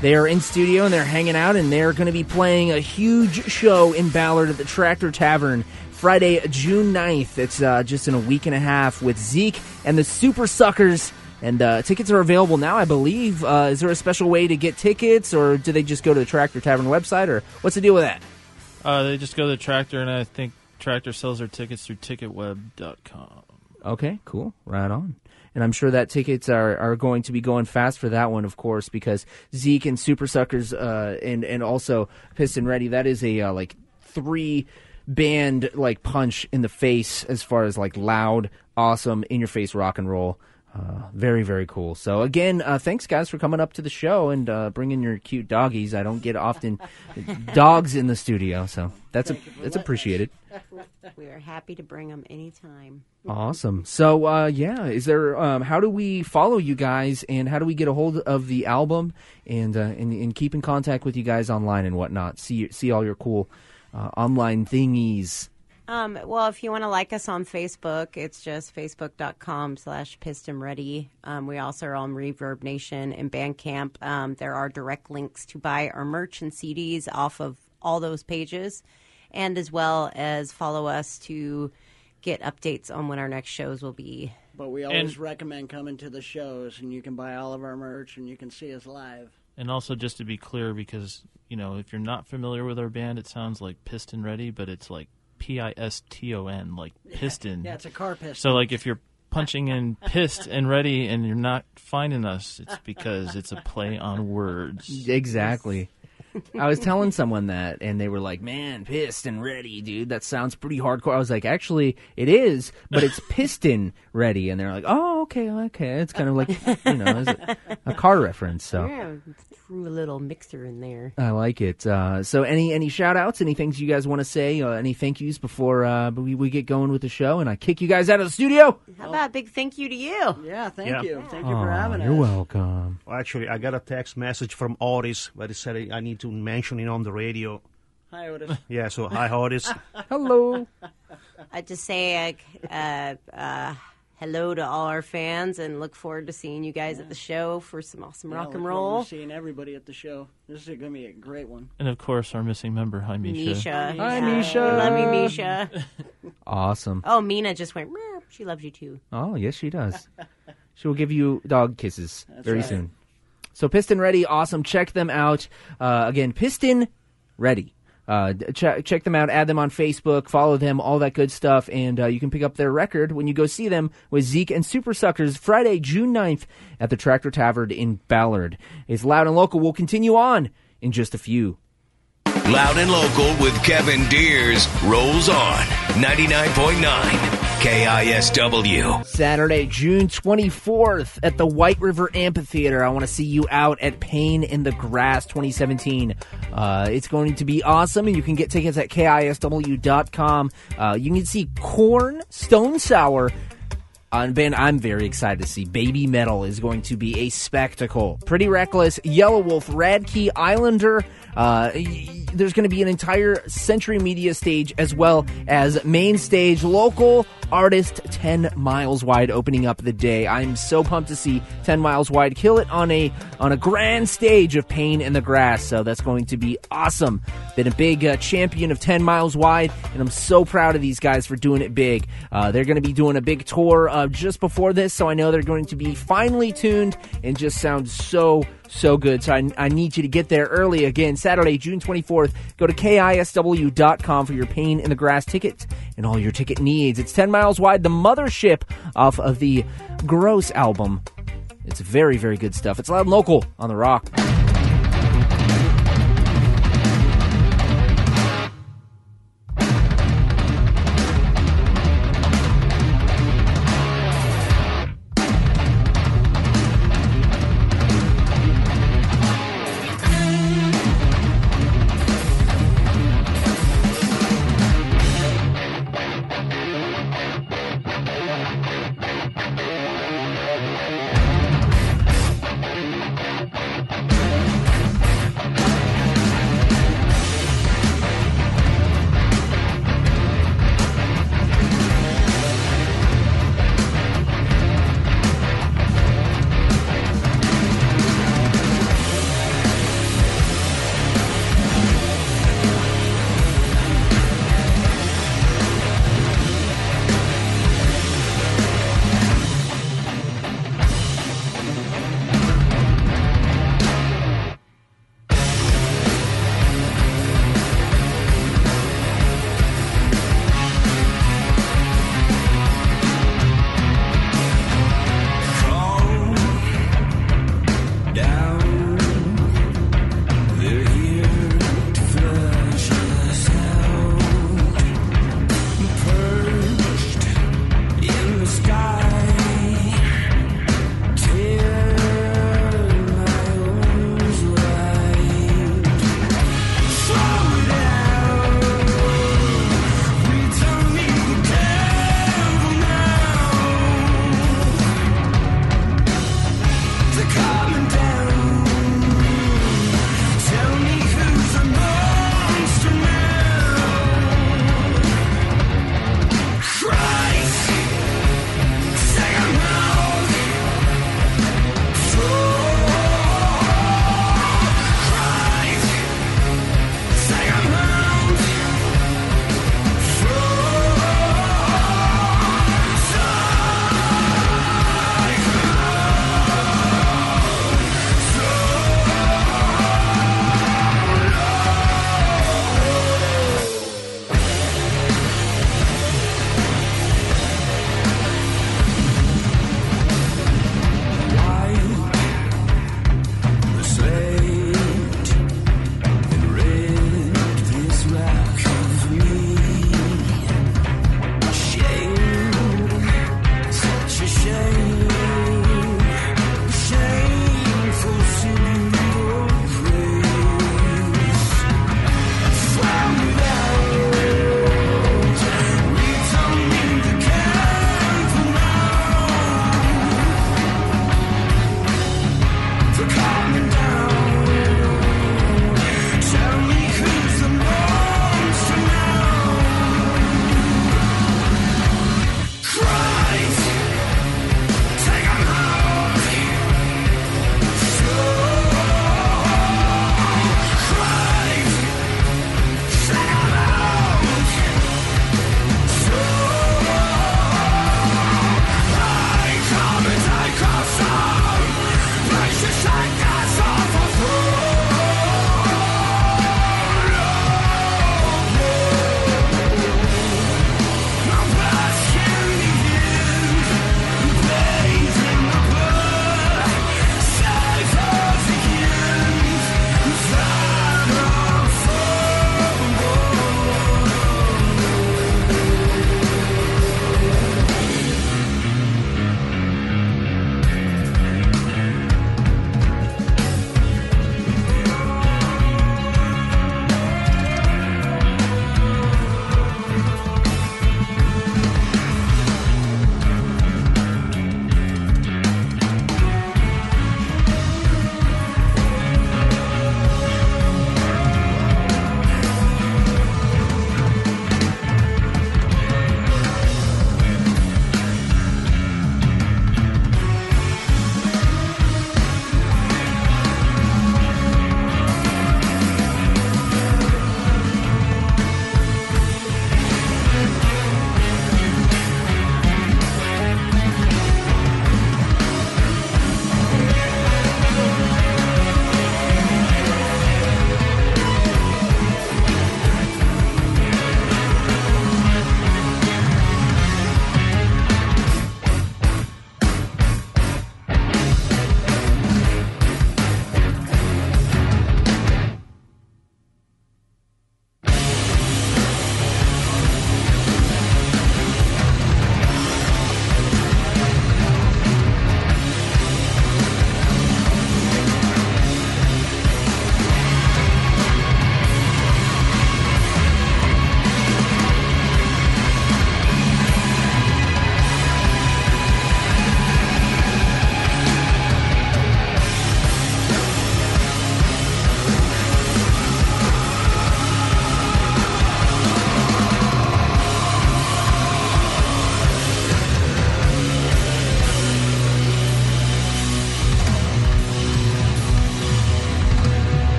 They are in studio, and they're hanging out, and they're going to be playing a huge show in Ballard at the Tractor Tavern Friday, June ninth. It's uh, just in a week and a half with Zeke and the Super Suckers. And uh, tickets are available now, I believe. Uh, is there a special way to get tickets, or do they just go to the Tractor Tavern website, or what's the deal with that? Uh, they just go to the Tractor, and I think Tractor sells their tickets through ticket web dot com. Okay, cool. Right on. And I'm sure that tickets are, are going to be going fast for that one, of course, because Zeke and Super Suckers uh, and, and also Piston Ready, that is a uh, like three band like punch in the face as far as like loud, awesome, in-your-face rock and roll. Uh, very, very cool. So, again, uh, thanks, guys, for coming up to the show and uh, bringing your cute doggies. I don't get often dogs in the studio, so that's a, that's appreciated. We are happy to bring them anytime. Awesome. So, uh, yeah, is there? Um, how do we follow you guys, and how do we get a hold of the album and uh, and, and keep in contact with you guys online and whatnot? See see all your cool uh, online thingies. Um, well, if you want to like us on Facebook, it's just facebook.com slash Piston Ready. Um, we also are on Reverb Nation and Bandcamp. Um, there are direct links to buy our merch and C Ds off of all those pages, and as well as follow us to get updates on when our next shows will be. But we always and, recommend coming to the shows, and you can buy all of our merch, and you can see us live. And also, just to be clear, because, you know, if you're not familiar with our band, it sounds like Piston Ready, but it's like P I S T O N, like piston. Yeah, yeah, it's a car piston. So, like, if you're punching in pissed and ready and you're not finding us, it's because it's a play on words. Exactly. I was telling someone that, and they were like, man, pissed and ready, dude. That sounds pretty hardcore. I was like, actually, it is, but it's piston ready. And they're like, oh, okay, okay. It's kind of like, you know, a, a car reference. So. Yeah, threw a little mixer in there. I like it. Uh, so any, any shout-outs, any things you guys want to say, uh, any thank yous before uh, we, we get going with the show and I kick you guys out of the studio? How about a big thank you to you? Yeah, thank yeah. you. Thank you oh, for having you're us. You're welcome. Well, actually, I got a text message from Otis where he said I need to mention it on the radio. Hi, Otis. Yeah, so hi, Otis. Hello. I just say uh, uh, uh, hello to all our fans and look forward to seeing you guys yeah. at the show for some awesome yeah, rock and roll. Seeing everybody at the show. This is going to be a great one. And, of course, our missing member, hi, Misha. Misha. Hi, Misha. Hi. Love you, Misha. Awesome. Oh, Mina just went, meow. She loves you, too. Oh, yes, she does. She will give you dog kisses That's very right. soon. So Piston Ready, awesome. Check them out. Uh, again, Piston Ready. Uh, ch- check them out. Add them on Facebook. Follow them. All that good stuff. And uh, you can pick up their record when you go see them with Zeke and Super Suckers Friday, June ninth at the Tractor Tavern in Ballard. It's Loud and Local. We'll continue on in just a few. Loud and Local with Kevin Deers rolls on ninety-nine point nine K I S W. Saturday, June twenty-fourth at the White River Amphitheater. I want to see you out at Pain in the Grass twenty seventeen. Uh, it's going to be awesome, and you can get tickets at K I S W dot com. Uh, you can see Korn, Stone Sour, and Ben, I'm very excited to see. Baby Metal is going to be a spectacle. Pretty Reckless, Yellow Wolf, Radkey, Islander. Uh, y- there's going to be an entire Century Media stage as well as main stage. Local artist ten miles wide opening up the day. I'm so pumped to see ten miles wide kill it on a on a grand stage of Pain in the Grass. So that's going to be awesome. Been a big uh, champion of ten miles wide, and I'm so proud of these guys for doing it big. Uh, they're going to be doing a big tour uh, just before this, so I know they're going to be finely tuned and just sound so so good. So I, I need you to get there early. Again, Saturday, June twenty-fourth. Go to K I S W dot com for your Pain in the Grass tickets and all your ticket needs. It's ten miles wide, the mothership off of the Gross album. It's very, very good stuff. It's Loud and Local on the Rock.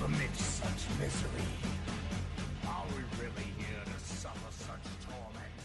permit such misery? Are we really here to suffer such torments?